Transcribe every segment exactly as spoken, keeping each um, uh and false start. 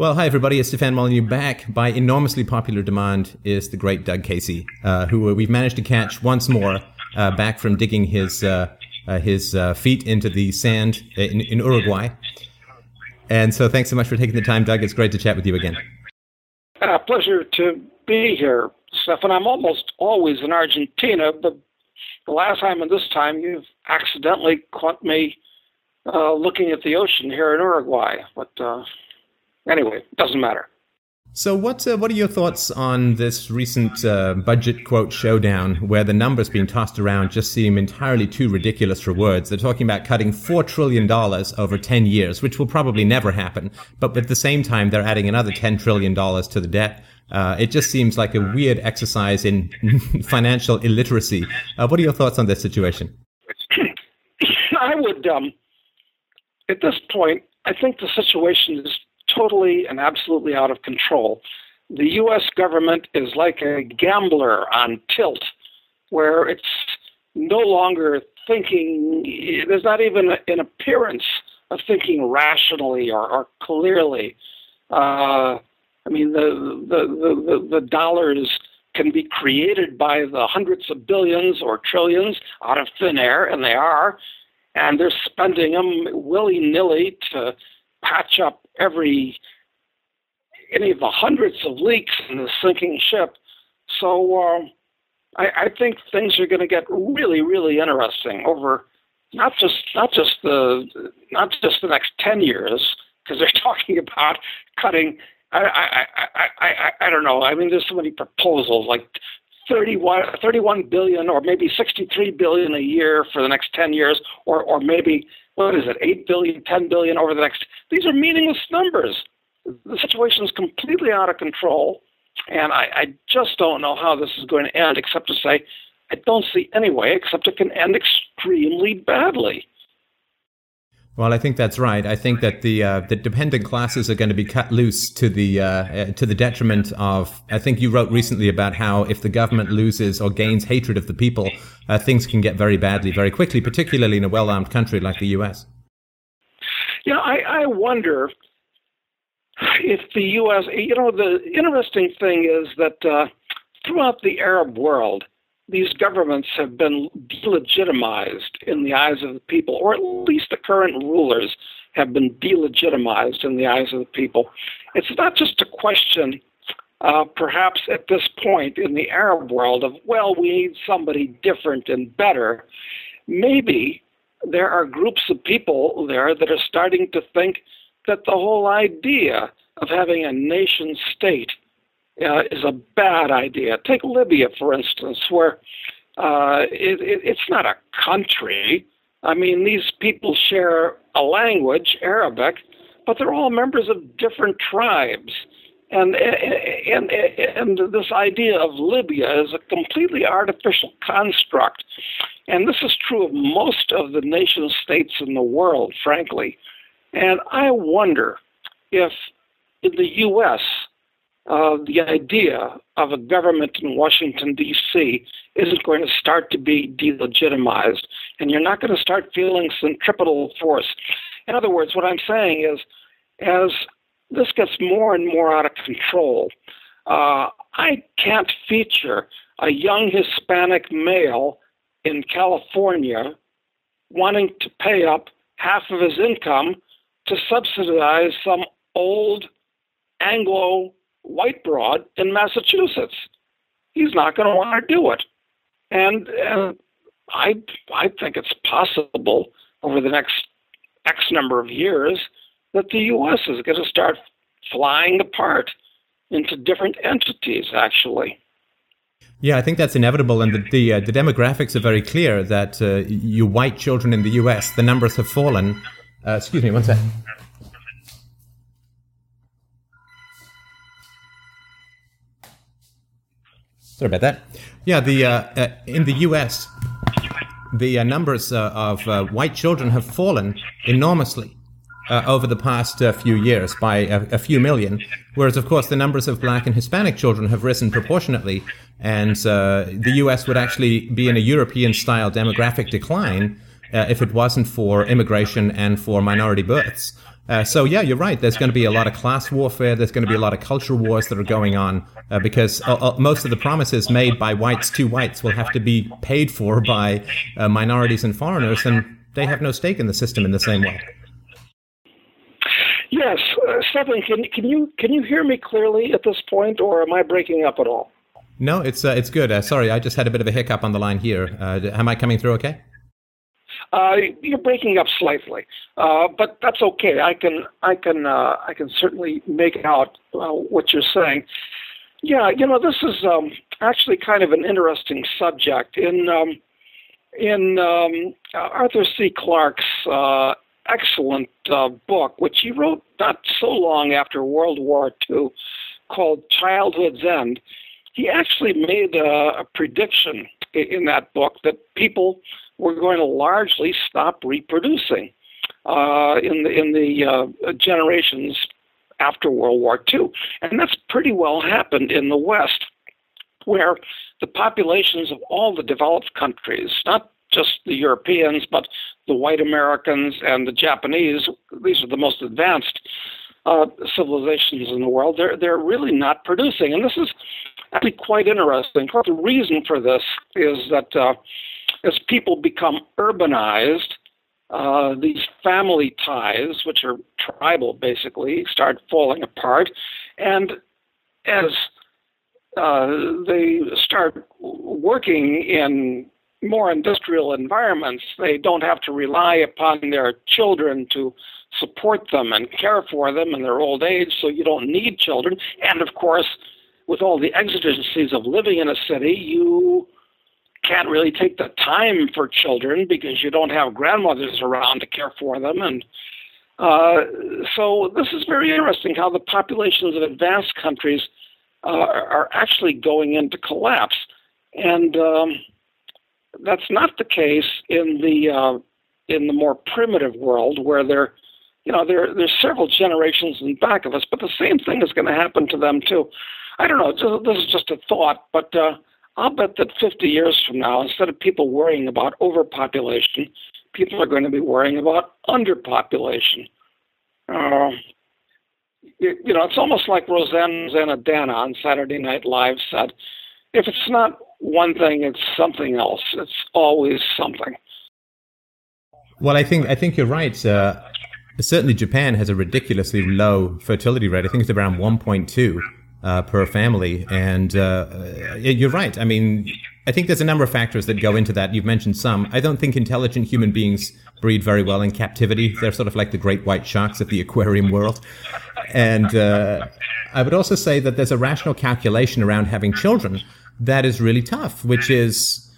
Well, hi, everybody. It's Stefan Molyneux back. By enormously popular demand is the great Doug Casey, uh, who we've managed to catch once more uh, back from digging his uh, uh, his uh, feet into the sand in, in Uruguay. And so thanks so much for taking the time, Doug. It's great to chat with you again. Uh, pleasure to be here, Stefan. I'm almost always in Argentina, but the last time and this time you've accidentally caught me uh, looking at the ocean here in Uruguay. But uh, anyway, it doesn't matter. So what, uh, what are your thoughts on this recent uh, budget, quote, showdown, where the numbers being tossed around just seem entirely too ridiculous for words? They're talking about cutting four trillion dollars over ten years, which will probably never happen. But at the same time, they're adding another ten trillion dollars to the debt. Uh, it just seems like a weird exercise in financial illiteracy. Uh, what are your thoughts on this situation? I would, um, at this point, I think the situation is totally and absolutely out of control. The U S government is like a gambler on tilt, where it's no longer thinking, there's not even an appearance of thinking rationally or, or clearly. Uh, I mean, the the, the the dollars can be created by the hundreds of billions or trillions out of thin air, and they are, and they're spending them willy-nilly to patch up every any of the hundreds of leaks in the sinking ship. So uh, I, I think things are going to get really, really interesting over not just not just the not just the next ten years, because they're talking about cutting. I, I I I I don't know. I mean, there's so many proposals, like thirty-one, thirty-one billion, or maybe sixty-three billion a year for the next ten years, or or maybe. What is it, eight billion, ten billion over the next? These are meaningless numbers. The situation is completely out of control, and I, I just don't know how this is going to end, except to say I don't see any way, except it can end extremely badly. Well, I think that's right. I think that the uh, the dependent classes are going to be cut loose to the uh, uh, to the detriment of. I think you wrote recently about how if the government loses or gains hatred of the people, uh, things can get very badly very quickly, particularly in a well-armed country like the U S. Yeah, I, I wonder if the U S. You know, the interesting thing is that uh, throughout the Arab world, these governments have been delegitimized in the eyes of the people, or at least the current rulers have been delegitimized in the eyes of the people. It's not just a question, uh, perhaps at this point in the Arab world, of, well, we need somebody different and better. Maybe there are groups of people there that are starting to think that the whole idea of having a nation state Uh, is a bad idea. Take Libya, for instance, where uh, it, it, it's not a country. I mean, these people share a language, Arabic, but they're all members of different tribes. And, and, and, and this idea of Libya is a completely artificial construct. And this is true of most of the nation states in the world, frankly. And I wonder if in the U S, Uh, the idea of a government in Washington, D C isn't going to start to be delegitimized, and you're not going to start feeling centripetal force. In other words, what I'm saying is, as this gets more and more out of control, uh, I can't feature a young Hispanic male in California wanting to pay up half of his income to subsidize some old Anglo white broad in Massachusetts. He's not going to want to do it. And uh, I I think it's possible over the next X number of years that the U S is going to start flying apart into different entities, actually. Yeah, I think that's inevitable, and the the, uh, the demographics are very clear that uh, you white children in the U S, the numbers have fallen. Uh, excuse me, one sec. Sorry about that. Yeah, the uh, uh, in the U S, the uh, numbers uh, of uh, white children have fallen enormously uh, over the past uh, few years by a, a few million, whereas, of course, the numbers of black and Hispanic children have risen proportionately, and uh, the U S would actually be in a European-style demographic decline uh, if it wasn't for immigration and for minority births. Uh, so, yeah, you're right. There's going to be a lot of class warfare. There's going to be a lot of culture wars that are going on uh, because uh, uh, most of the promises made by whites to whites will have to be paid for by uh, minorities and foreigners, and they have no stake in the system in the same way. Yes. Uh, Stefan, can, can you can you hear me clearly at this point, or am I breaking up at all? No, it's uh, it's good. Uh, sorry, I just had a bit of a hiccup on the line here. Uh, am I coming through okay? Uh, you're breaking up slightly, uh, but that's okay. I can I can uh, I can certainly make out uh, what you're saying. Yeah, you know, this is um, actually kind of an interesting subject. In um, in um, Arthur C. Clarke's uh, excellent uh, book, which he wrote not so long after World War Two, called Childhood's End, he actually made a, a prediction in that book that people were going to largely stop reproducing uh, in the, in the uh, generations after World War Two. And that's pretty well happened in the West, where the populations of all the developed countries, not just the Europeans, but the white Americans and the Japanese, these are the most advanced uh, civilizations in the world, they're, they're really not producing. And this is actually quite interesting. The reason for this is that uh, as people become urbanized, uh, these family ties, which are tribal basically, start falling apart. And as uh, they start working in more industrial environments, they don't have to rely upon their children to support them and care for them in their old age, so you don't need children. And of course, with all the exigencies of living in a city, you can't really take the time for children because you don't have grandmothers around to care for them. And uh, so this is very interesting how the populations of advanced countries uh, are actually going into collapse. And um, that's not the case in the uh, in the more primitive world, where they're you know, there, there's several generations in back of us, but the same thing is going to happen to them, too. I don't know, this is just a thought, but uh, I'll bet that fifty years from now, instead of people worrying about overpopulation, people are going to be worrying about underpopulation. Uh, you, you know, it's almost like Roseanne Roseannadanna on Saturday Night Live said, if it's not one thing, it's something else. It's always something. Well, I think I think you're right. Uh... Certainly, Japan has a ridiculously low fertility rate. I think it's around one point two uh, per family. And uh, you're right. I mean, I think there's a number of factors that go into that. You've mentioned some. I don't think intelligent human beings breed very well in captivity. They're sort of like the great white sharks of the aquarium world. And uh, I would also say that there's a rational calculation around having children that is really tough, which is,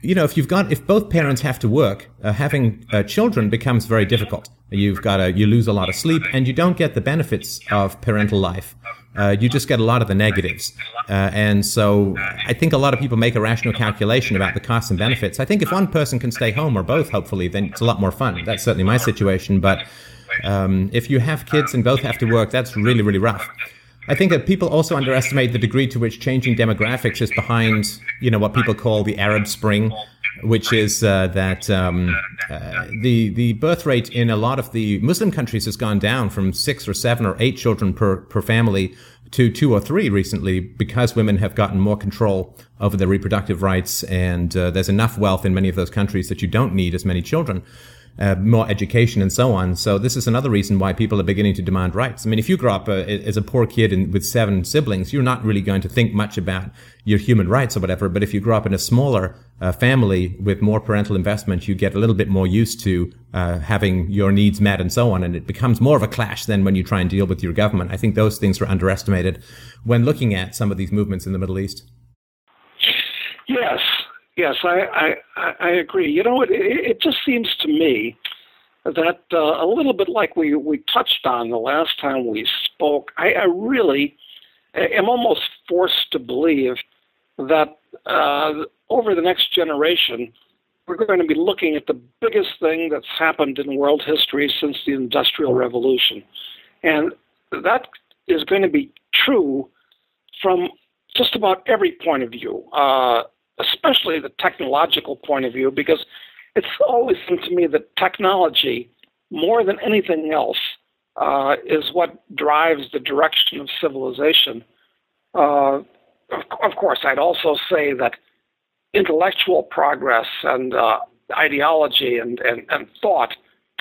you know, if you've got, if both parents have to work, uh, having uh, children becomes very difficult. You've got to, you lose a lot of sleep, and you don't get the benefits of parental life. Uh, you just get a lot of the negatives. Uh, and so I think a lot of people make a rational calculation about the costs and benefits. I think if one person can stay home, or both, hopefully, then it's a lot more fun. That's certainly my situation. But um, if you have kids and both have to work, that's really, really rough. I think that people also underestimate the degree to which changing demographics is behind, you know, what people call the Arab Spring, which is uh, that um, uh, the the birth rate in a lot of the Muslim countries has gone down from six or seven or eight children per, per family to two or three recently, because women have gotten more control over their reproductive rights, and uh, there's enough wealth in many of those countries that you don't need as many children. Uh, more education and so on. So this is another reason why people are beginning to demand rights. I mean, if you grow up uh, as a poor kid and with seven siblings, you're not really going to think much about your human rights or whatever. But if you grow up in a smaller uh, family with more parental investment, you get a little bit more used to uh, having your needs met and so on. And it becomes more of a clash than when you try and deal with your government. I think those things are underestimated when looking at some of these movements in the Middle East. Yes. Yes, I, I, I agree. You know, it, it just seems to me that uh, a little bit like we, we touched on the last time we spoke, I, I really am almost forced to believe that uh, over the next generation, we're going to be looking at the biggest thing that's happened in world history since the Industrial Revolution. And that is going to be true from just about every point of view. Uh, especially the technological point of view, because it's always seemed to me that technology, more than anything else, uh, is what drives the direction of civilization. Uh, of, of course, I'd also say that intellectual progress and uh, ideology and, and, and thought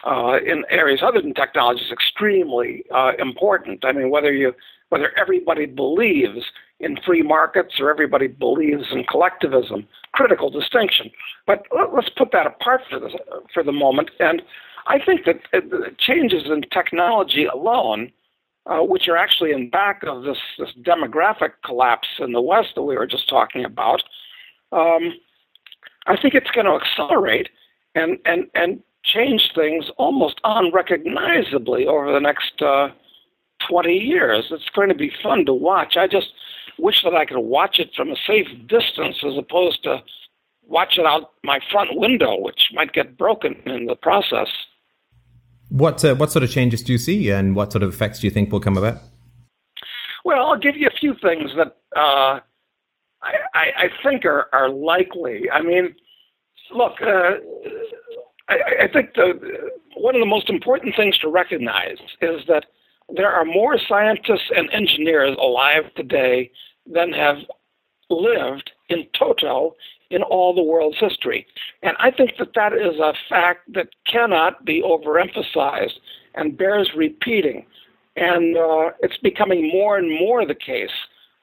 uh, in areas other than technology is extremely uh, important. I mean, whether you whether everybody believes in free markets or everybody believes in collectivism, critical distinction. But let's put that apart for the, for the moment. And I think that the changes in technology alone, uh, which are actually in back of this, this demographic collapse in the West that we were just talking about, um, I think it's going to accelerate and, and, and change things almost unrecognizably over the next uh, twenty years. It's going to be fun to watch. I just wish that I could watch it from a safe distance as opposed to watch it out my front window, which might get broken in the process. What uh, what sort of changes do you see, and what sort of effects do you think will come about? Well, I'll give you a few things that uh, I, I, I think are, are likely. I mean, look, uh, I, I think the, one of the most important things to recognize is that there are more scientists and engineers alive today than have lived in toto in all the world's history. And I think that that is a fact that cannot be overemphasized and bears repeating. And uh, it's becoming more and more the case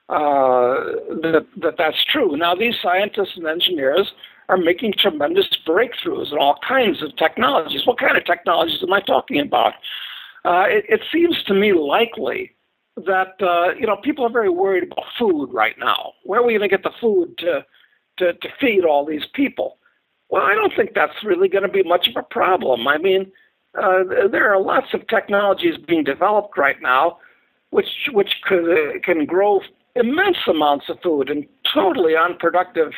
uh, that, that that's true. Now, these scientists and engineers are making tremendous breakthroughs in all kinds of technologies. What kind of technologies am I talking about? Uh, it, it seems to me likely that, uh, you know, people are very worried about food right now. Where are we going to get the food to, to, to feed all these people? Well, I don't think that's really going to be much of a problem. I mean, uh, there are lots of technologies being developed right now which which could, uh, can grow immense amounts of food in totally unproductive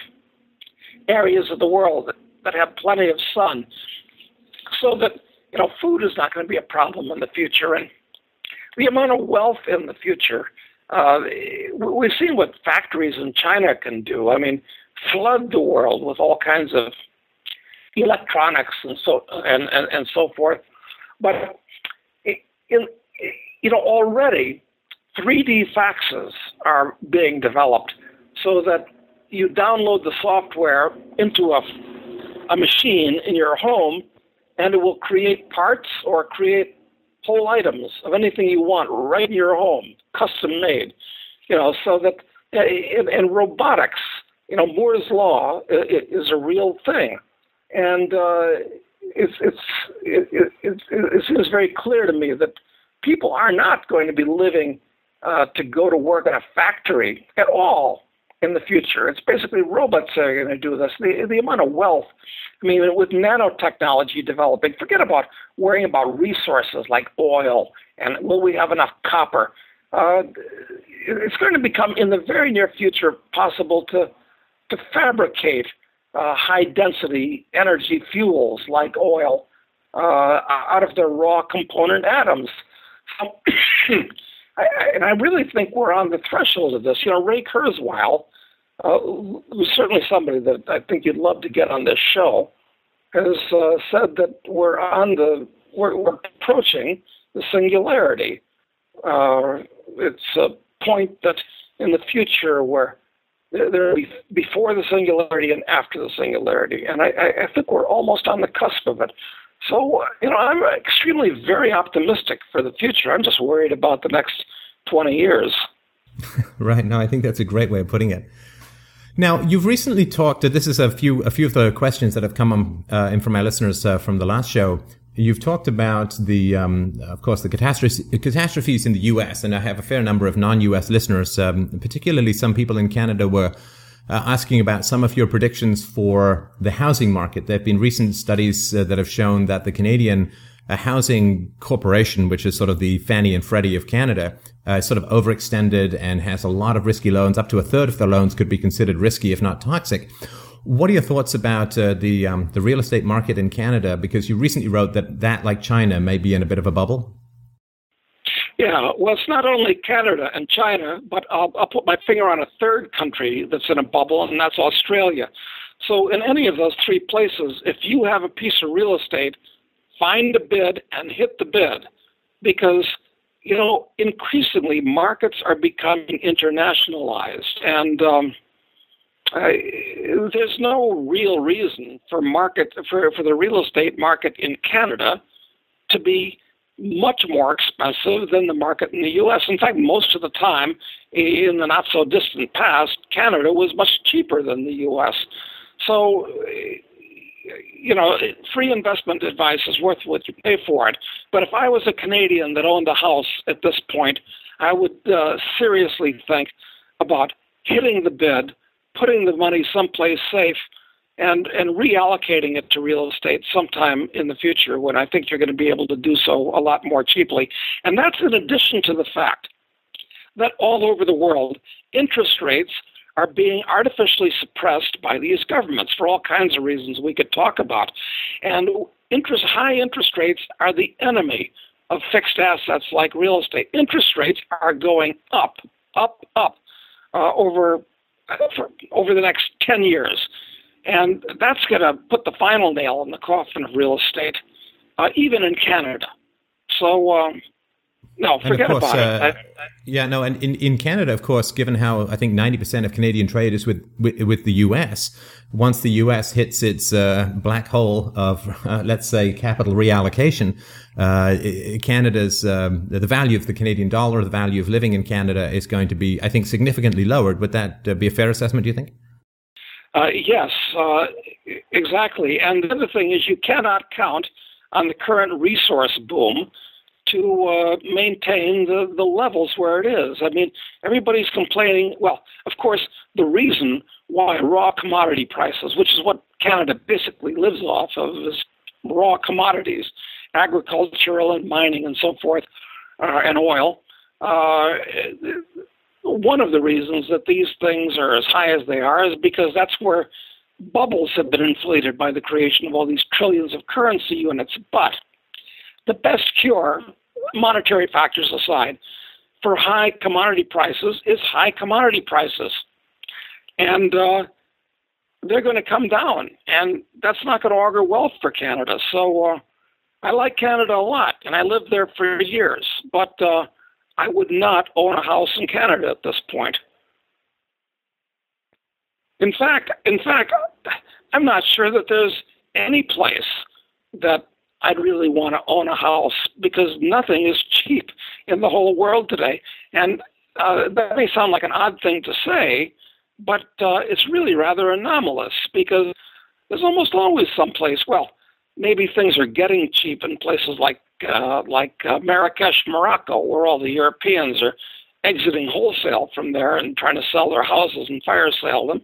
areas of the world that have plenty of sun. So that, you know, food is not going to be a problem in the future. And the amount of wealth in the future, uh, we've seen what factories in China can do. I mean, flood the world with all kinds of electronics and so and, and, and so forth. But, in, you know, already three D faxes are being developed so that you download the software into a, a machine in your home, and it will create parts or create whole items of anything you want right in your home, custom made. You know, so that in, in robotics, you know, Moore's law is a real thing, and uh, it's it's it, it, it, it seems very clear to me that people are not going to be living uh, to go to work in a factory at all in the future. It's basically robots that are going to do this. The, the amount of wealth, I mean, with nanotechnology developing, forget about worrying about resources like oil and will we have enough copper. Uh, it's going to become, in the very near future, possible to, to fabricate uh, high-density energy fuels like oil uh, out of their raw component atoms. So, I, and I really think we're on the threshold of this. You know, Ray Kurzweil, uh, who's certainly somebody that I think you'd love to get on this show, has uh, said that we're on the we're, we're approaching the singularity. Uh, it's a point that in the future where there will be before the singularity and after the singularity, and I, I think we're almost on the cusp of it. So, you know, I'm extremely very optimistic for the future. I'm just worried about the next twenty years. Right. No, I think that's a great way of putting it. Now, you've recently talked, this is a few a few of the questions that have come on, uh, in from our listeners uh, from the last show. You've talked about, the, um, of course, the catastrophe, catastrophes in the U S, and I have a fair number of non-U S listeners, um, particularly some people in Canada were Uh, asking about some of your predictions for the housing market. There have been recent studies uh, that have shown that the Canadian uh, Housing Corporation, which is sort of the Fannie and Freddie of Canada, uh, is sort of overextended and has a lot of risky loans. Up to a third of the loans could be considered risky, if not toxic. What are your thoughts about uh, the um, the real estate market in Canada? Because you recently wrote that that, like China, may be in a bit of a bubble. Yeah, well, it's not only Canada and China, but I'll, I'll put my finger on a third country that's in a bubble, and that's Australia. So in any of those three places, if you have a piece of real estate, find a bid and hit the bid. because, you know, increasingly markets are becoming internationalized, and um, I, there's no real reason for market for, for the real estate market in Canada to be much more expensive than the market in the U S. In fact, most of the time, in the not-so-distant past, Canada was much cheaper than the U S. So, you know, free investment advice is worth what you pay for it. But if I was a Canadian that owned a house at this point, I would uh, seriously think about hitting the bid, putting the money someplace safe, and and reallocating it to real estate sometime in the future when I think you're going to be able to do so a lot more cheaply. And that's in addition to the fact that all over the world, interest rates are being artificially suppressed by these governments for all kinds of reasons we could talk about. And interest, high interest rates are the enemy of fixed assets like real estate. Interest rates are going up, up, up uh, over, uh, for, over the next ten years. And that's going to put the final nail in the coffin of real estate, uh, even in Canada. So, um, no, forget course, about uh, it. I, I, yeah, no, and in, in Canada, of course, given how I think ninety percent of Canadian trade is with, with, with the U S, once the U S hits its uh, black hole of, uh, let's say, capital reallocation, uh, Canada's, um, the value of the Canadian dollar, the value of living in Canada is going to be, I think, significantly lowered. Would that be a fair assessment, do you think? Uh, yes, uh, exactly. And the other thing is you cannot count on the current resource boom to uh, maintain the, the levels where it is. I mean, everybody's complaining. Well, of course, the reason why raw commodity prices, which is what Canada basically lives off of, is raw commodities, agricultural and mining and so forth, uh, and oil. Uh, One of the reasons that these things are as high as they are is because that's where bubbles have been inflated by the creation of all these trillions of currency units. But the best cure, monetary factors aside, for high commodity prices is high commodity prices. And uh, they're going to come down, and that's not going to augur wealth for Canada. So uh, I like Canada a lot, and I lived there for years, but uh, I would not own a house in Canada at this point. In fact, in fact, I'm not sure that there's any place that I'd really want to own a house, because nothing is cheap in the whole world today. And uh, that may sound like an odd thing to say, but uh, it's really rather anomalous, because there's almost always some place, well, maybe things are getting cheap in places like Uh, like uh, Marrakesh, Morocco, where all the Europeans are exiting wholesale from there and trying to sell their houses and fire sale them.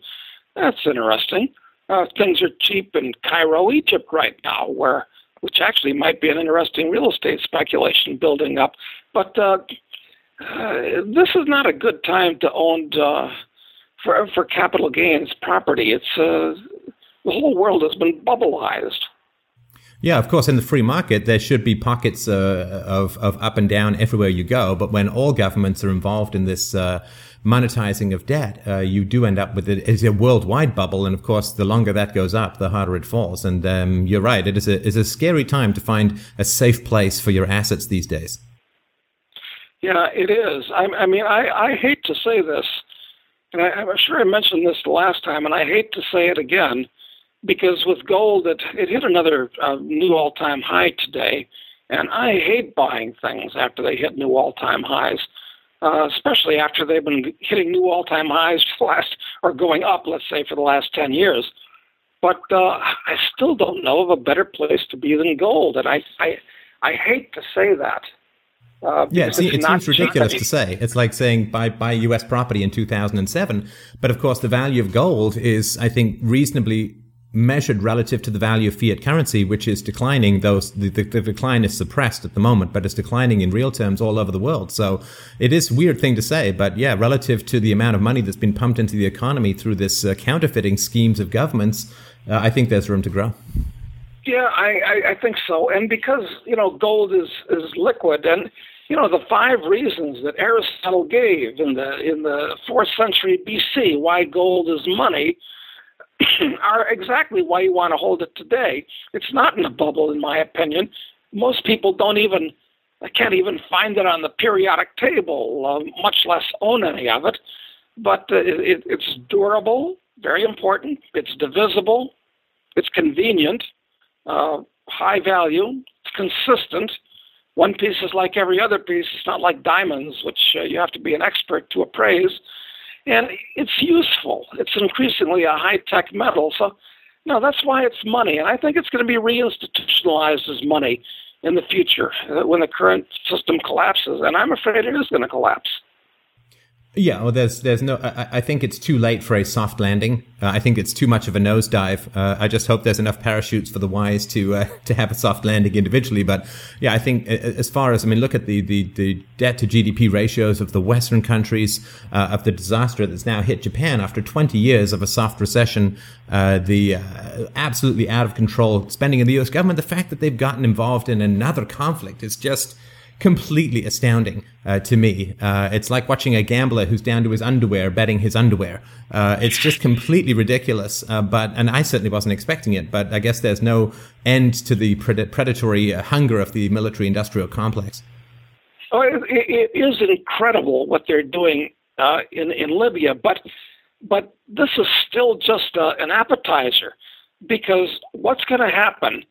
That's interesting. Uh, things are cheap in Cairo, Egypt right now, where which actually might be an interesting real estate speculation building up. But uh, uh, this is not a good time to own uh, for, for capital gains property. It's uh, the whole world has been bubbleized. Yeah, of course, in the free market, there should be pockets uh, of, of up and down everywhere you go. But when all governments are involved in this uh, monetizing of debt, uh, you do end up with it. It's a worldwide bubble. And of course, the longer that goes up, the harder it falls. And um, you're right. It is a, it's a scary time to find a safe place for your assets these days. Yeah, it is. I, I mean, I, I hate to say this, and I, I'm sure I mentioned this the last time, and I hate to say it again. Because with gold, it, it hit another uh, new all-time high today, and I hate buying things after they hit new all-time highs, uh, especially after they've been hitting new all-time highs for the last, or going up, let's say, for the last ten years. But uh, I still don't know of a better place to be than gold, and I I, I hate to say that. Uh, yeah, it seems, it seems ridiculous to say. It's like saying buy, buy U S property in two thousand seven, but of course the value of gold is, I think, reasonably measured relative to the value of fiat currency, which is declining. Those the, the, the decline is suppressed at the moment, but it's declining in real terms all over the world. So it is a weird thing to say, but yeah, relative to the amount of money that's been pumped into the economy through this uh, counterfeiting schemes of governments, uh, I think there's room to grow. Yeah, I, I, I think so. And because, you know, gold is, is liquid, and, you know, the five reasons that Aristotle gave in the in the fourth century B C why gold is money are exactly why you want to hold it today. It's not in a bubble, in my opinion. Most people don't even I can't even find it on the periodic table, uh, much less own any of it. But uh, it, it's durable, very important. It's divisible. It's convenient, uh, high value. It's consistent. One piece is like every other piece. It's not like diamonds, which uh, you have to be an expert to appraise. And it's useful. It's increasingly a high-tech metal. So, no, that's why it's money. And I think it's going to be reinstitutionalized as money in the future uh, when the current system collapses. And I'm afraid it is going to collapse. Yeah, well, there's there's no. I, I think it's too late for a soft landing. Uh, I think it's too much of a nosedive. Uh, I just hope there's enough parachutes for the wise to uh, to have a soft landing individually. But yeah, I think as far as I mean, look at the the, the debt to G D P ratios of the Western countries, uh, of the disaster that's now hit Japan after twenty years of a soft recession, uh, the uh, absolutely out of control spending in the U S government, the fact that they've gotten involved in another conflict is just completely astounding uh, to me. Uh, it's like watching a gambler who's down to his underwear betting his underwear. Uh, it's just completely ridiculous. Uh, but and I certainly wasn't expecting it. But I guess there's no end to the pred- predatory uh, hunger of the military-industrial complex. Oh, it, it is incredible what they're doing uh, in in Libya. But but this is still just uh, an appetizer, because what's going to happen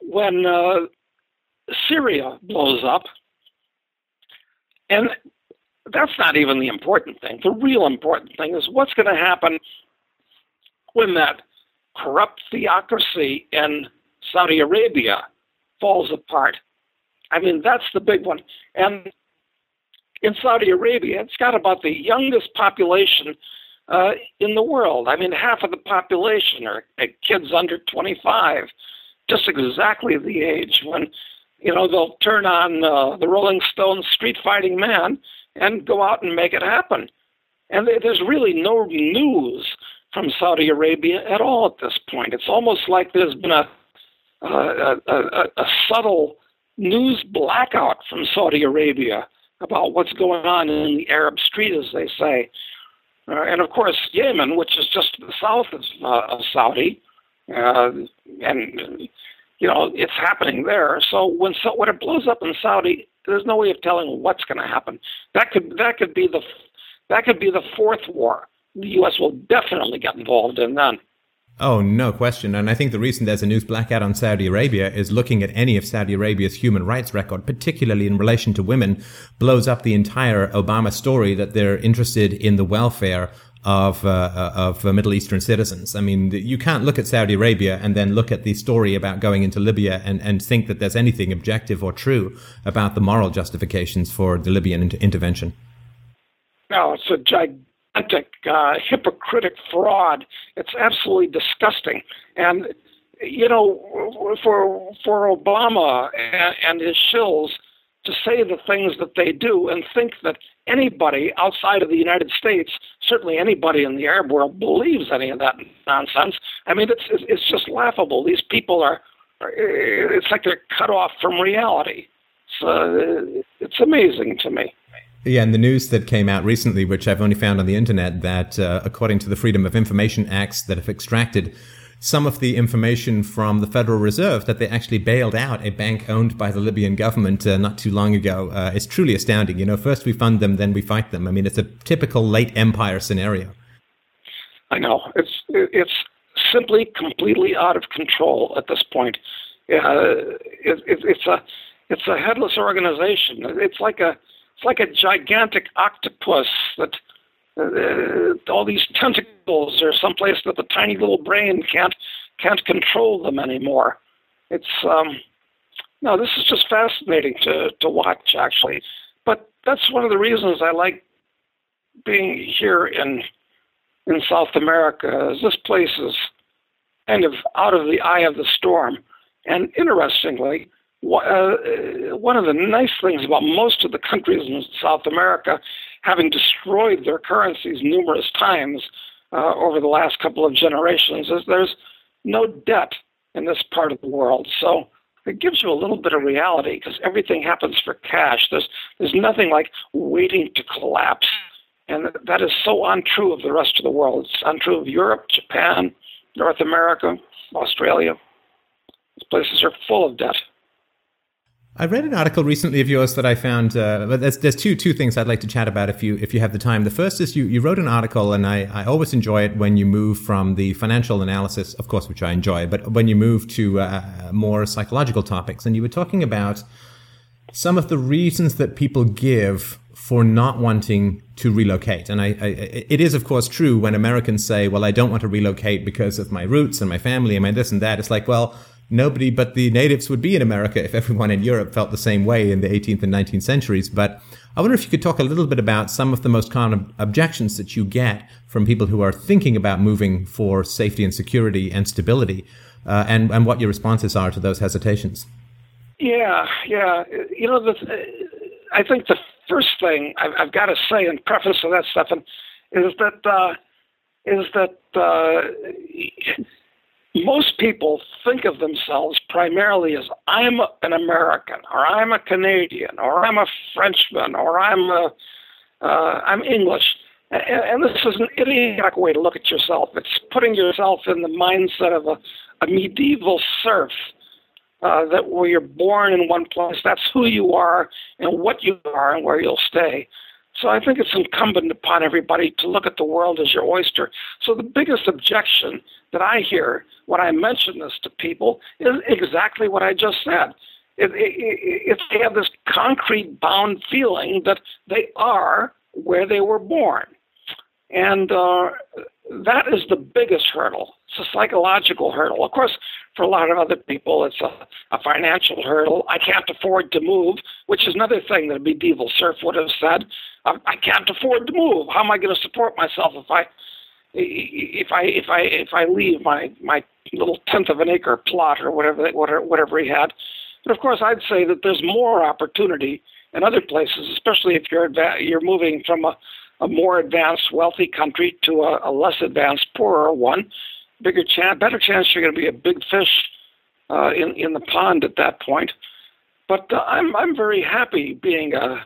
when uh, Syria blows up? And that's not even the important thing. The real important thing is what's going to happen when that corrupt theocracy in Saudi Arabia falls apart. I mean, that's the big one. And in Saudi Arabia, it's got about the youngest population uh, in the world. I mean, half of the population are kids under twenty-five, just exactly the age when, you know, they'll turn on uh, the Rolling Stones' Street Fighting Man and go out and make it happen. And there's really no news from Saudi Arabia at all at this point. It's almost like there's been a, uh, a, a, a subtle news blackout from Saudi Arabia about what's going on in the Arab street, as they say. Uh, and, of course, Yemen, which is just to the south of, uh, of Saudi, uh, and... you know, it's happening there. So when so when it blows up in Saudi, there's no way of telling what's going to happen. That could that could be the that could be the fourth war the U S will definitely get involved in then. Oh, no question. And I think the reason there's a news blackout on Saudi Arabia is looking at any of Saudi Arabia's human rights record, particularly in relation to women, blows up the entire Obama story that they're interested in the welfare of uh, of Middle Eastern citizens. I mean, you can't look at Saudi Arabia and then look at the story about going into Libya and, and think that there's anything objective or true about the moral justifications for the Libyan inter- intervention. No, it's a gigantic, uh, hypocritic fraud. It's absolutely disgusting. And, you know, for, for Obama and, and his shills to say the things that they do and think that anybody outside of the United States, certainly anybody in the Arab world, believes any of that nonsense. I mean, it's it's just laughable. These people are, are it's like they're cut off from reality. So it's amazing to me. Yeah, and the news that came out recently, which I've only found on the internet, that uh, according to the Freedom of Information Acts that have extracted some of the information from the Federal Reserve, that they actually bailed out a bank owned by the Libyan government uh, not too long ago. Uh, it's truly astounding. You know, first we fund them, then we fight them. I mean, it's a typical late empire scenario. I know. It's it's simply completely out of control at this point. Uh, it, it, it's a it's a headless organization. It's like a it's like a gigantic octopus that. Uh, all these tentacles are someplace that the tiny little brain can't can't control them anymore. It's um, no, this is just fascinating to, to watch, actually. But that's one of the reasons I like being here in in South America. Is this place is kind of out of the eye of the storm. And interestingly, Uh, one of the nice things about most of the countries in South America, having destroyed their currencies numerous times uh, over the last couple of generations, is there's no debt in this part of the world. So it gives you a little bit of reality because everything happens for cash. There's there's nothing like waiting to collapse, and that is so untrue of the rest of the world. It's untrue of Europe, Japan, North America, Australia. These places are full of debt. I read an article recently of yours that I found, uh, but there's, there's two two things I'd like to chat about if you if you have the time. The first is you, you wrote an article, and I, I always enjoy it when you move from the financial analysis, of course, which I enjoy, but when you move to uh, more psychological topics. And you were talking about some of the reasons that people give for not wanting to relocate. And I, I, it is, of course, true when Americans say, well, I don't want to relocate because of my roots and my family and my this and that. It's like, well, nobody but the natives would be in America if everyone in Europe felt the same way in the eighteenth and nineteenth centuries. But I wonder if you could talk a little bit about some of the most common objections that you get from people who are thinking about moving for safety and security and stability, uh, and, and what your responses are to those hesitations. Yeah, yeah. You know, the, I think the first thing I've, I've got to say in preface to that, Stefan, is that, uh, is that uh, most people think of themselves primarily as I'm an American, or I'm a Canadian, or I'm a Frenchman, or I'm a, uh, I'm English. And, and this is an idiotic way to look at yourself. It's putting yourself in the mindset of a, a medieval serf, uh, that where you're born in one place, that's who you are and what you are and where you'll stay. So I think it's incumbent upon everybody to look at the world as your oyster. So the biggest objection that I hear when I mention this to people is exactly what I just said. It, it, it, they have this concrete bound feeling that they are where they were born. And uh, that is the biggest hurdle. It's a psychological hurdle. Of course, for a lot of other people, it's a, a financial hurdle. I can't afford to move, which is another thing that a medieval serf would have said. I, I can't afford to move. How am I going to support myself if I, if I, if I, if I leave my, my little tenth of an acre plot or whatever, whatever he had? But of course, I'd say that there's more opportunity in other places, especially if you're you're moving from a, a more advanced, wealthy country to a, a less advanced, poorer one. Bigger chance, better chance you're going to be a big fish uh, in in the pond at that point. But uh, I'm I'm very happy being a,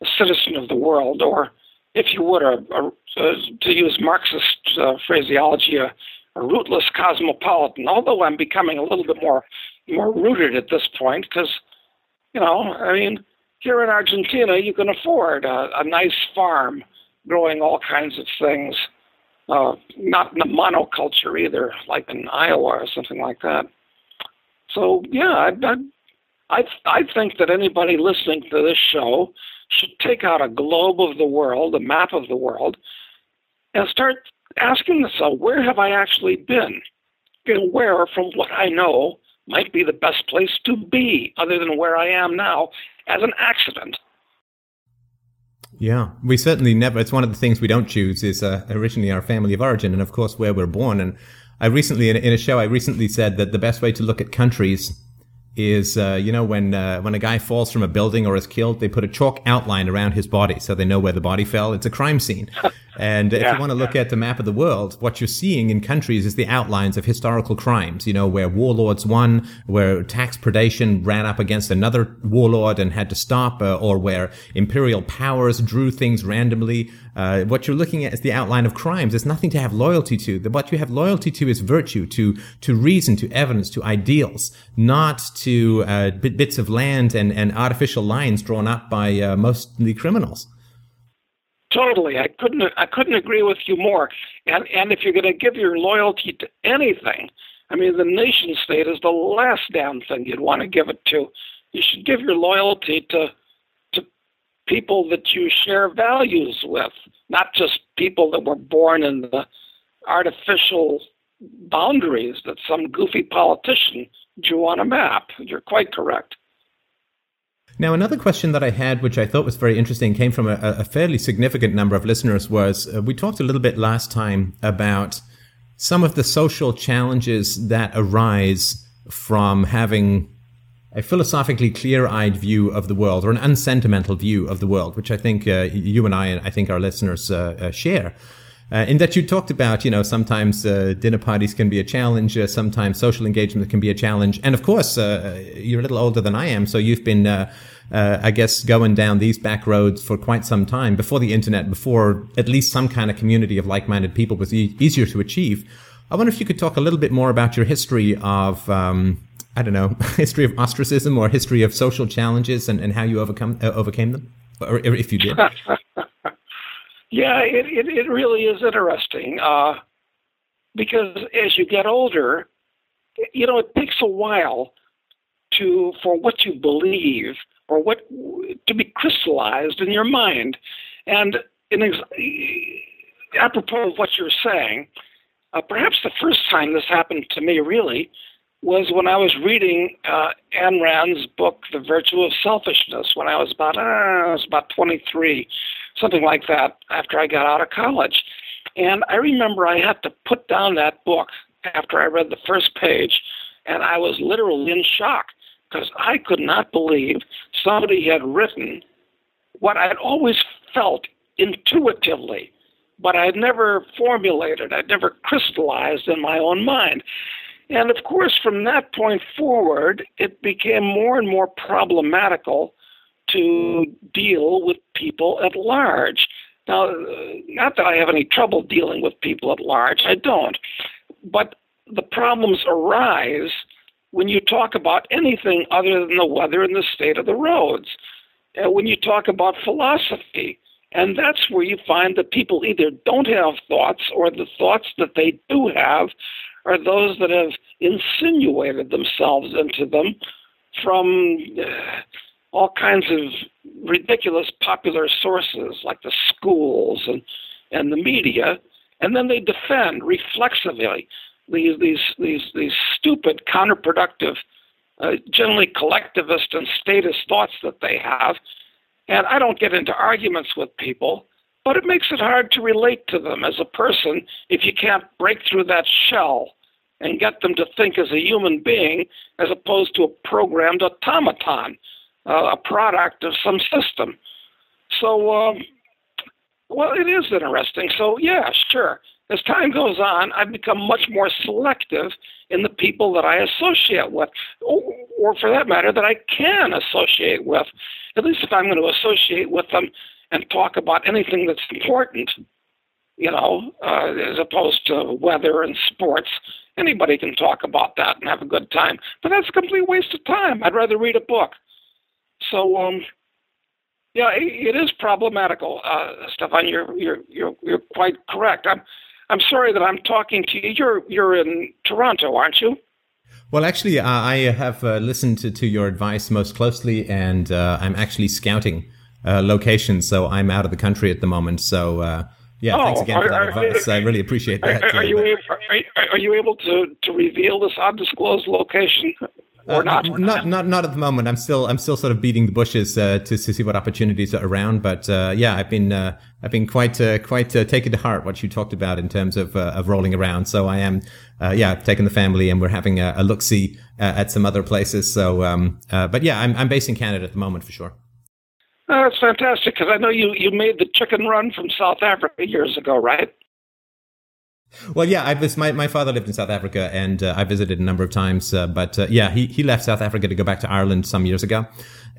a citizen of the world, or if you would, a, a, a, to use Marxist uh, phraseology, a, a rootless cosmopolitan. Although I'm becoming a little bit more more rooted at this point, because you know, I mean, here in Argentina, you can afford a, a nice farm growing all kinds of things. Uh, not in a monoculture either, like in Iowa or something like that. So, yeah, I, I, I think that anybody listening to this show should take out a globe of the world, a map of the world, and start asking themselves, where have I actually been? And where, from what I know, might be the best place to be, other than where I am now, as an accident. Yeah, we certainly never, it's one of the things we don't choose is uh, originally our family of origin and, of course, where we're born. And I recently, in a, in a show, I recently said that the best way to look at countries is, uh, you know, when uh, when a guy falls from a building or is killed, they put a chalk outline around his body so they know where the body fell. It's a crime scene. And yeah. If you want to look at the map of the world, what you're seeing in countries is the outlines of historical crimes, you know, where warlords won, where tax predation ran up against another warlord and had to stop, uh, or where imperial powers drew things randomly. Uh, what you're looking at is the outline of crimes. There's nothing to have loyalty to. What you have loyalty to is virtue, to to reason, to evidence, to ideals, not to uh, bit, bits of land and, and artificial lines drawn up by uh, mostly criminals. Totally, I couldn't. I couldn't agree with you more. And and if you're going to give your loyalty to anything, I mean, the nation state is the last damn thing you'd want to give it to. You should give your loyalty to to people that you share values with, not just people that were born in the artificial boundaries that some goofy politician drew on a map. You're quite correct. Now, another question that I had, which I thought was very interesting, came from a, a fairly significant number of listeners, was uh, we talked a little bit last time about some of the social challenges that arise from having a philosophically clear-eyed view of the world, or an unsentimental view of the world, which I think uh, you and I, and I think our listeners uh, uh, share. Uh, in that you talked about, you know, sometimes uh, dinner parties can be a challenge, uh, sometimes social engagement can be a challenge. And of course, uh, you're a little older than I am, so you've been, uh, uh, I guess, going down these back roads for quite some time, before the internet, before at least some kind of community of like-minded people was e- easier to achieve. I wonder if you could talk a little bit more about your history of um, I don't know, history of ostracism or history of social challenges and, and how you overcome uh, overcame them, or if you did? Yeah, it, it, it really is interesting uh, because as you get older, you know, it takes a while to for what you believe or what to be crystallized in your mind. And in ex- apropos of what you're saying, uh, perhaps the first time this happened to me really was when I was reading uh, Ayn Rand's book, The Virtue of Selfishness, when I was about uh, I was about twenty-three, something like that, after I got out of college. And I remember I had to put down that book after I read the first page, and I was literally in shock because I could not believe somebody had written what I had always felt intuitively, but I had never formulated, I'd never crystallized in my own mind. And of course, from that point forward, it became more and more problematical to deal with people at large. Now, not that I have any trouble dealing with people at large, I don't. But the problems arise when you talk about anything other than the weather and the state of the roads, and when you talk about philosophy. And that's where you find that people either don't have thoughts, or the thoughts that they do have are those that have insinuated themselves into them from uh, all kinds of ridiculous popular sources like the schools and, and the media. And then they defend reflexively these these these, these stupid, counterproductive, uh, generally collectivist and statist thoughts that they have. And I don't get into arguments with people, but it makes it hard to relate to them as a person if you can't break through that shell and get them to think as a human being as opposed to a programmed automaton, uh, a product of some system. So, um, well, it is interesting. So, yeah, sure. As time goes on, I've become much more selective in the people that I associate with, or for that matter, that I can associate with, at least if I'm going to associate with them and talk about anything that's important, you know, uh, as opposed to weather and sports. Anybody can talk about that and have a good time, but that's a complete waste of time. I'd rather read a book. So, um, yeah, it, it is problematical, uh, Stefan. You're you're you're you're quite correct. I'm I'm sorry that I'm talking to you. You're you're in Toronto, aren't you? Well, actually, uh, I have uh, listened to, to your advice most closely, and uh, I'm actually scouting uh, locations, so I'm out of the country at the moment. So, uh, yeah, oh, thanks again are, for that are, advice. Are, I really appreciate that. Are, are, you, able, are, are you able to, to reveal this undisclosed location or uh, not? Not, not, not at the moment. I'm still, I'm still sort of beating the bushes uh, to, to see what opportunities are around. But uh, yeah, I've been, uh, I've been quite, uh, quite uh, taken to heart what you talked about in terms of uh, of rolling around. So I am. Uh, yeah, I've taken the family and we're having a, a look-see uh, at some other places. So, um, uh, but yeah, I'm, I'm based in Canada at the moment for sure. Oh, that's fantastic, because I know you, you made the chicken run from South Africa years ago, right? Well, yeah, I was, my, my father lived in South Africa and uh, I visited a number of times. Uh, but uh, yeah, he, he left South Africa to go back to Ireland some years ago.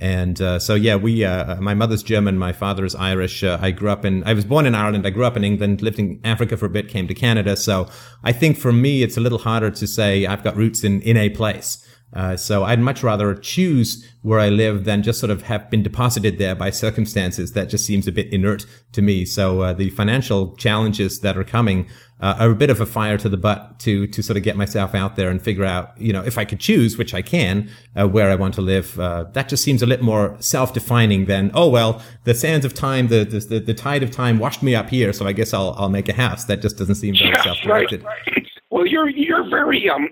And uh, so, yeah, we uh, my mother's German. My father is Irish. Uh, I grew up in I was born in Ireland. I grew up in England, lived in Africa for a bit, came to Canada. So I think for me, it's a little harder to say I've got roots in, in a place. Uh, so I'd much rather choose where I live than just sort of have been deposited there by circumstances that just seems a bit inert to me. So uh, the financial challenges that are coming uh, are a bit of a fire to the butt to to sort of get myself out there and figure out, you know, if I could choose, which I can, uh, where I want to live. Uh, that just seems a little more self-defining than, oh, well, the sands of time, the the, the tide of time washed me up here, so I guess I'll I'll make a house. That just doesn't seem very yeah, self-directed. Right, right. Well, you're you're very um.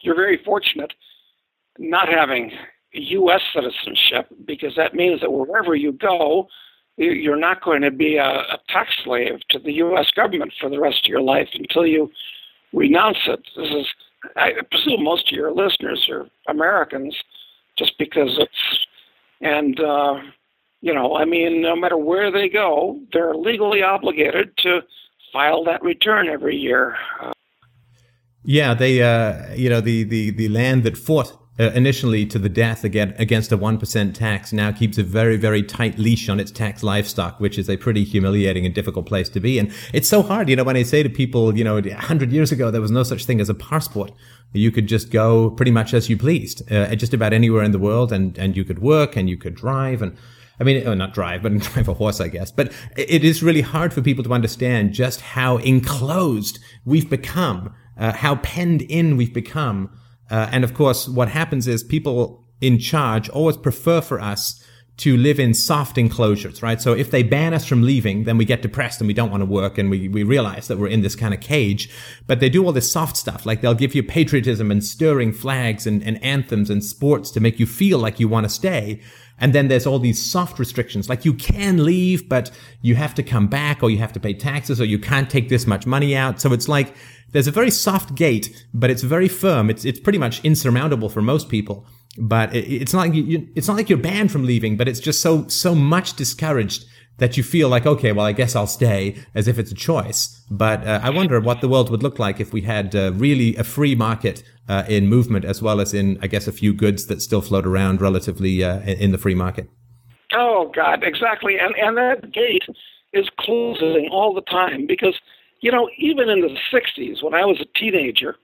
You're very fortunate not having U S citizenship, because that means that wherever you go, you're not going to be a, a tax slave to the U S government for the rest of your life until you renounce it. This is, I presume most of your listeners are Americans, just because it's, and, uh, you know, I mean, no matter where they go, they're legally obligated to file that return every year. Uh, Yeah, they, uh, you know, the, the, the land that fought uh, initially to the death again against a one percent tax, now keeps a very, very tight leash on its tax livestock, which is a pretty humiliating and difficult place to be. And it's so hard, you know, when I say to people, you know, a hundred years ago, there was no such thing as a passport. You could just go pretty much as you pleased, uh, just about anywhere in the world, and, and you could work and you could drive and, I mean, oh, not drive, but drive a horse, I guess. But it is really hard for people to understand just how enclosed we've become, uh, how penned in we've become. Uh, and of course, what happens is people in charge always prefer for us to live in soft enclosures, right? So if they ban us from leaving, then we get depressed and we don't want to work, and we, we realize that we're in this kind of cage. But they do all this soft stuff, like they'll give you patriotism and stirring flags and, and anthems and sports to make you feel like you want to stay. And then there's all these soft restrictions, like you can leave, but you have to come back, or you have to pay taxes, or you can't take this much money out. So it's like there's a very soft gate, but it's very firm. It's it's pretty much insurmountable for most people. But it, it's not like you, you, it's not like you're banned from leaving, but it's just so so much discouraged that you feel like, okay, well, I guess I'll stay, as if it's a choice. But uh, I wonder what the world would look like if we had uh, really a free market uh, in movement, as well as in, I guess, a few goods that still float around relatively uh, in the free market. Oh, God, exactly. And, and that gate is closing all the time because, you know, even in the sixties, when I was a teenager,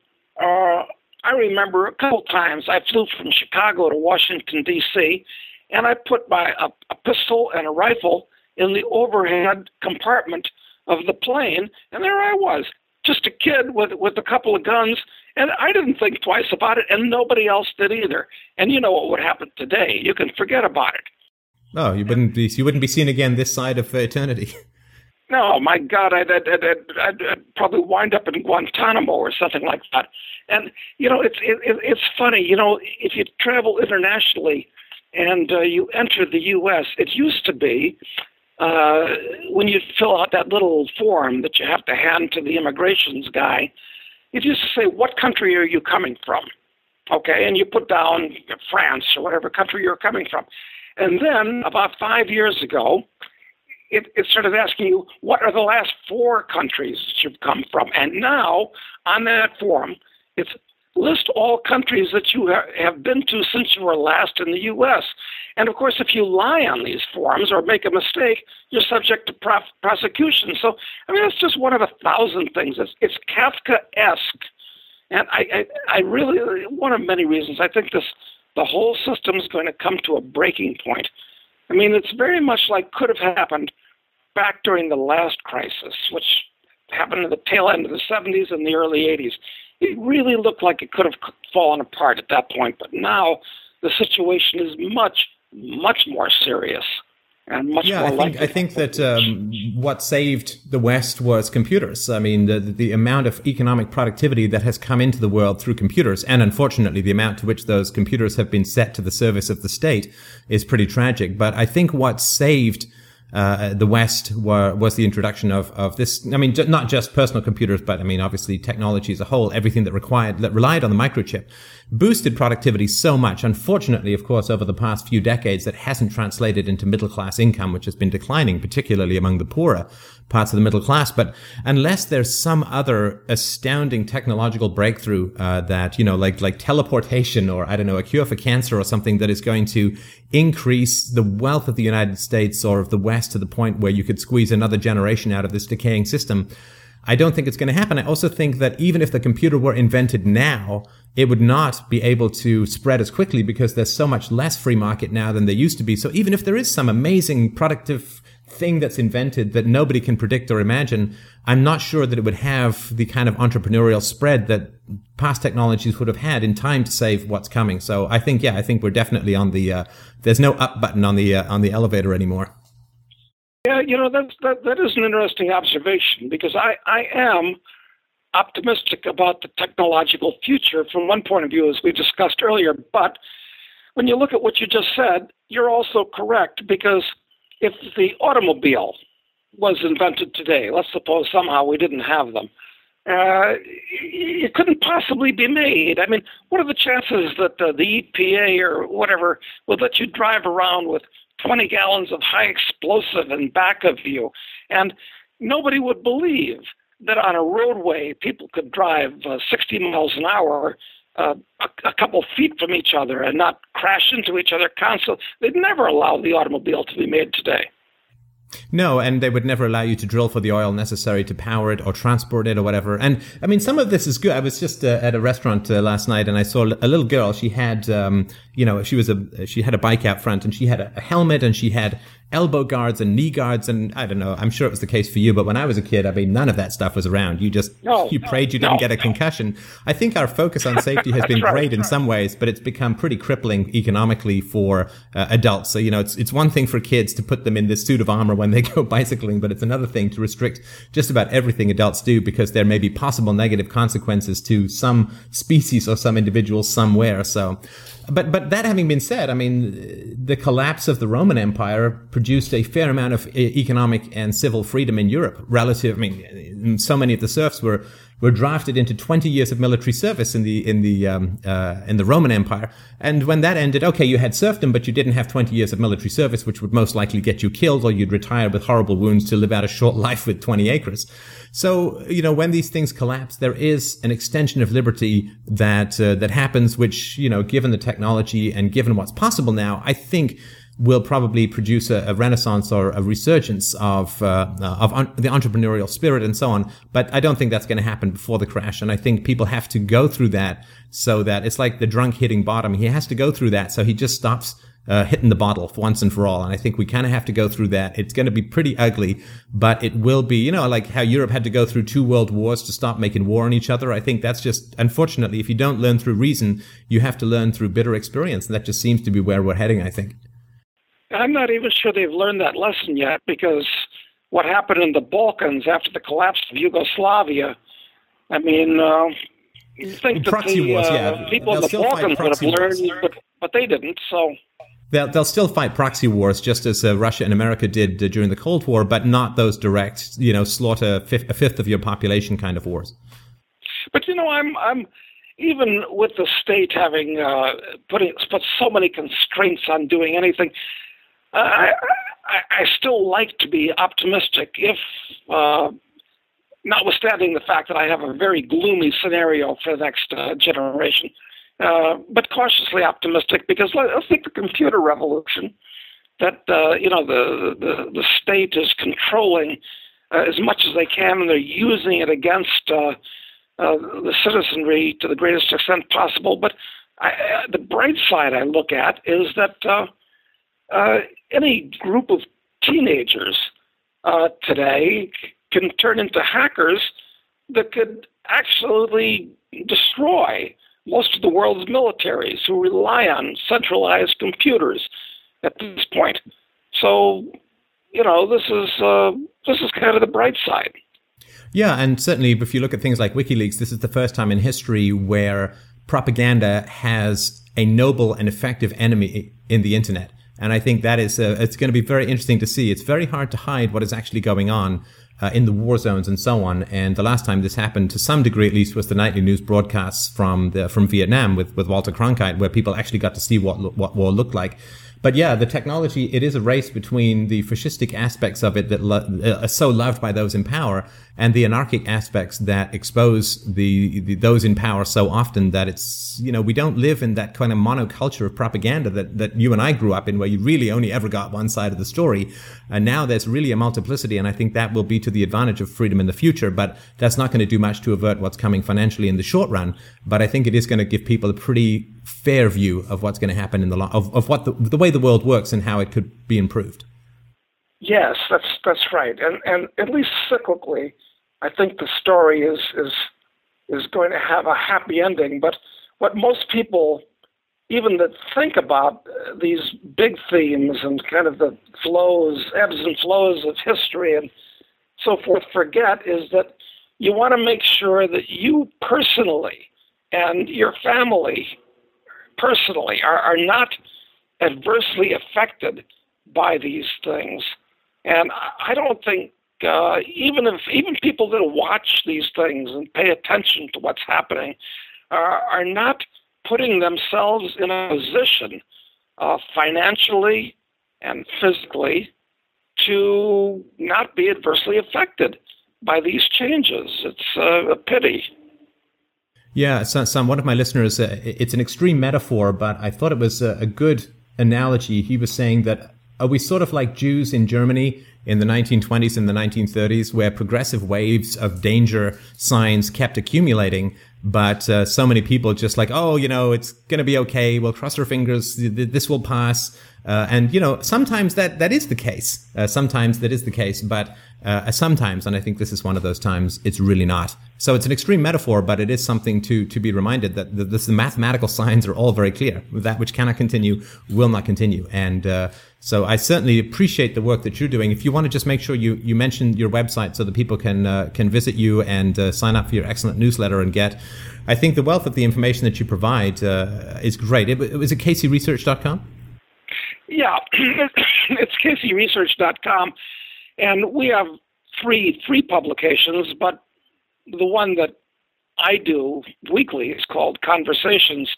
uh, I remember a couple times I flew from Chicago to Washington, D C, and I put my a, a pistol and a rifle in the overhead compartment of the plane, and there I was, just a kid with with a couple of guns, and I didn't think twice about it, and nobody else did either. And you know what would happen today? You can forget about it. Oh, you wouldn't be you wouldn't be seen again this side of eternity. No, my God, I'd, I'd, I'd, I'd, I'd probably wind up in Guantanamo or something like that. And you know, it's it, it's funny. You know, if you travel internationally and uh, you enter the U S, it used to be. Uh, when you fill out that little form that you have to hand to the immigrations guy, it used to say, what country are you coming from? Okay, and you put down France or whatever country you're coming from. And then about five years ago, it, it started asking you, what are the last four countries that you've come from? And now on that form, it's list all countries that you ha- have been to since you were last in the U S. And, of course, if you lie on these forms or make a mistake, you're subject to prof- prosecution. So, I mean, it's just one of a thousand things. It's, it's Kafkaesque. And I, I, I really, one of many reasons, I think this the whole system is going to come to a breaking point. I mean, it's very much like could have happened back during the last crisis, which happened at the tail end of the seventies and the early eighties. It really looked like it could have fallen apart at that point, but now the situation is much, much more serious and much yeah, more I likely. Yeah, I think that um, what saved the West was computers. I mean, the, the amount of economic productivity that has come into the world through computers, and unfortunately the amount to which those computers have been set to the service of the state, is pretty tragic. But I think what saved Uh, the West were, was the introduction of, of this. I mean, not just personal computers, but I mean, obviously technology as a whole, everything that required, that relied on the microchip, boosted productivity so much. Unfortunately, of course, over the past few decades, that hasn't translated into middle class income, which has been declining, particularly among the poorer parts of the middle class. But unless there's some other astounding technological breakthrough, uh, that, you know, like, like teleportation or, I don't know, a cure for cancer or something that is going to increase the wealth of the United States or of the West to the point where you could squeeze another generation out of this decaying system, I don't think it's going to happen. I also think that even if the computer were invented now, it would not be able to spread as quickly because there's so much less free market now than there used to be. So even if there is some amazing productive thing that's invented that nobody can predict or imagine, I'm not sure that it would have the kind of entrepreneurial spread that past technologies would have had in time to save what's coming. So I think, yeah, I think we're definitely on the, uh, there's no up button on the, uh, on the elevator anymore. Yeah, you know, that's, that, that is an interesting observation because I, I am optimistic about the technological future from one point of view, as we discussed earlier. But when you look at what you just said, you're also correct because if the automobile was invented today, let's suppose somehow we didn't have them, uh, it couldn't possibly be made. I mean, what are the chances that uh, the E P A or whatever would let you drive around with twenty gallons of high explosive in back of you? And nobody would believe that on a roadway people could drive uh, sixty miles an hour uh, a, a couple feet from each other and not crash into each other constantly. They'd never allow the automobile to be made today. No, and they would never allow you to drill for the oil necessary to power it or transport it or whatever. And I mean, some of this is good. I was just uh, at a restaurant uh, last night, and I saw a little girl. She had, um, you know, she was a she had a bike out front, and she had a, a helmet, and she had elbow guards and knee guards, and I don't know. I'm sure it was the case for you, but when I was a kid, I mean, none of that stuff was around. You just no, you no, prayed you didn't no, get a no. concussion. I think our focus on safety has been right, great in right. some ways, but it's become pretty crippling economically for uh, adults. So you know, it's it's one thing for kids to put them in this suit of armor when they go bicycling, but it's another thing to restrict just about everything adults do because there may be possible negative consequences to some species or some individual somewhere. So, but but that having been said, I mean, the collapse of the Roman Empire produced a fair amount of economic and civil freedom in Europe. Relative, I mean, so many of the serfs were were drafted into twenty years of military service in the in the um, uh, in the Roman Empire, and when that ended, okay, you had serfdom, but you didn't have twenty years of military service, which would most likely get you killed or you'd retire with horrible wounds to live out a short life with twenty acres. So, you know, when these things collapse, there is an extension of liberty that uh, that happens, which, you know, given the technology and given what's possible now, I think will probably produce a, a renaissance or a resurgence of uh, of un- the entrepreneurial spirit and so on. But I don't think that's going to happen before the crash. And I think people have to go through that so that it's like the drunk hitting bottom. He has to go through that. So he just stops uh, hitting the bottle for once and for all. And I think we kind of have to go through that. It's going to be pretty ugly, but it will be, you know, like how Europe had to go through two world wars to stop making war on each other. I think that's just, unfortunately, if you don't learn through reason, you have to learn through bitter experience. And that just seems to be where we're heading, I think. I'm not even sure they've learned that lesson yet, because what happened in the Balkans after the collapse of Yugoslavia, I mean, uh, you think that the wars, uh, yeah. people They'll in the Balkans would have learned, but, but they didn't, so... They'll, they'll still fight proxy wars, just as uh, Russia and America did uh, during the Cold War, but not those direct, you know, slaughter fifth, a fifth of your population kind of wars. But, you know, I'm... I'm even with the state having uh, putting, put so many constraints on doing anything... I, I, I still like to be optimistic, if uh, notwithstanding the fact that I have a very gloomy scenario for the next uh, generation, uh, but cautiously optimistic, because let's think the computer revolution, that uh, you know the, the, the state is controlling uh, as much as they can, and they're using it against uh, uh, the citizenry to the greatest extent possible. But I, uh, the bright side I look at is that... Uh, Uh, any group of teenagers uh, today can turn into hackers that could actually destroy most of the world's militaries who rely on centralized computers at this point. So, you know, this is uh, this is kind of the bright side. Yeah, and certainly if you look at things like WikiLeaks, this is the first time in history where propaganda has a noble and effective enemy in the internet. And I think that is uh, it's going to be very interesting to see. It's very hard to hide what is actually going on uh, in the war zones and so on. And the last time this happened, to some degree at least, was the nightly news broadcasts from the, from Vietnam with, with Walter Cronkite, where people actually got to see what what war looked like. But yeah, the technology, it is a race between the fascistic aspects of it that lo- are so loved by those in power and the anarchic aspects that expose the, the those in power so often that it's, you know, we don't live in that kind of monoculture of propaganda that, that you and I grew up in, where you really only ever got one side of the story. And now there's really a multiplicity, and I think that will be to the advantage of freedom in the future. But that's not going to do much to avert what's coming financially in the short run. But I think it is going to give people a pretty fair view of what's going to happen in the long, of, of what the, the way the world works and how it could be improved. Yes, that's that's right, and and at least cyclically, I think the story is is is going to have a happy ending. But what most people, even that think about these big themes and kind of the flows, ebbs and flows of history and so forth, forget is that you want to make sure that you personally and your family personally are, are not adversely affected by these things. And I don't think uh, even if even people that watch these things and pay attention to what's happening are, are not putting themselves in a position uh, financially and physically to not be adversely affected by these changes. It's uh, a pity. Yeah, Sam, so, so one of my listeners, uh, it's an extreme metaphor, but I thought it was a, a good analogy. He was saying that are we sort of like Jews in Germany in the nineteen twenties and the nineteen thirties, where progressive waves of danger signs kept accumulating, but uh, so many people just like, oh, you know, it's going to be okay. We'll cross our fingers. This will pass. Uh, and, you know, sometimes that, that is the case. Uh, sometimes that is the case, but uh, sometimes, and I think this is one of those times, it's really not. So it's an extreme metaphor, but it is something to to be reminded that the, this, the mathematical signs are all very clear. That which cannot continue will not continue. And uh, so I certainly appreciate the work that you're doing. If you want to just make sure you, you mention your website so that people can, uh, can visit you and uh, sign up for your excellent newsletter and get, I think the wealth of the information that you provide uh, is great. It, is it casey research dot com? Yeah, it's casey research dot com, and we have three three publications, but the one that I do weekly is called Conversations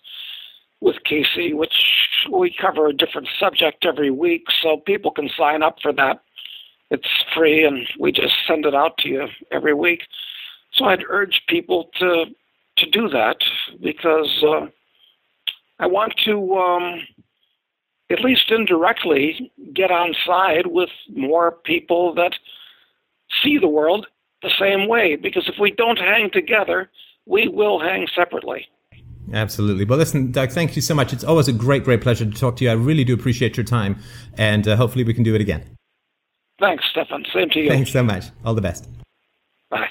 with Casey, which we cover a different subject every week, so people can sign up for that. It's free, and we just send it out to you every week. So I'd urge people to to do that, because uh, I want to... Um, at least indirectly, get on side with more people that see the world the same way. Because if we don't hang together, we will hang separately. Absolutely. Well, listen, Doug, thank you so much. It's always a great, great pleasure to talk to you. I really do appreciate your time, and uh, hopefully we can do it again. Thanks, Stefan. Same to you. Thanks so much. All the best. Bye.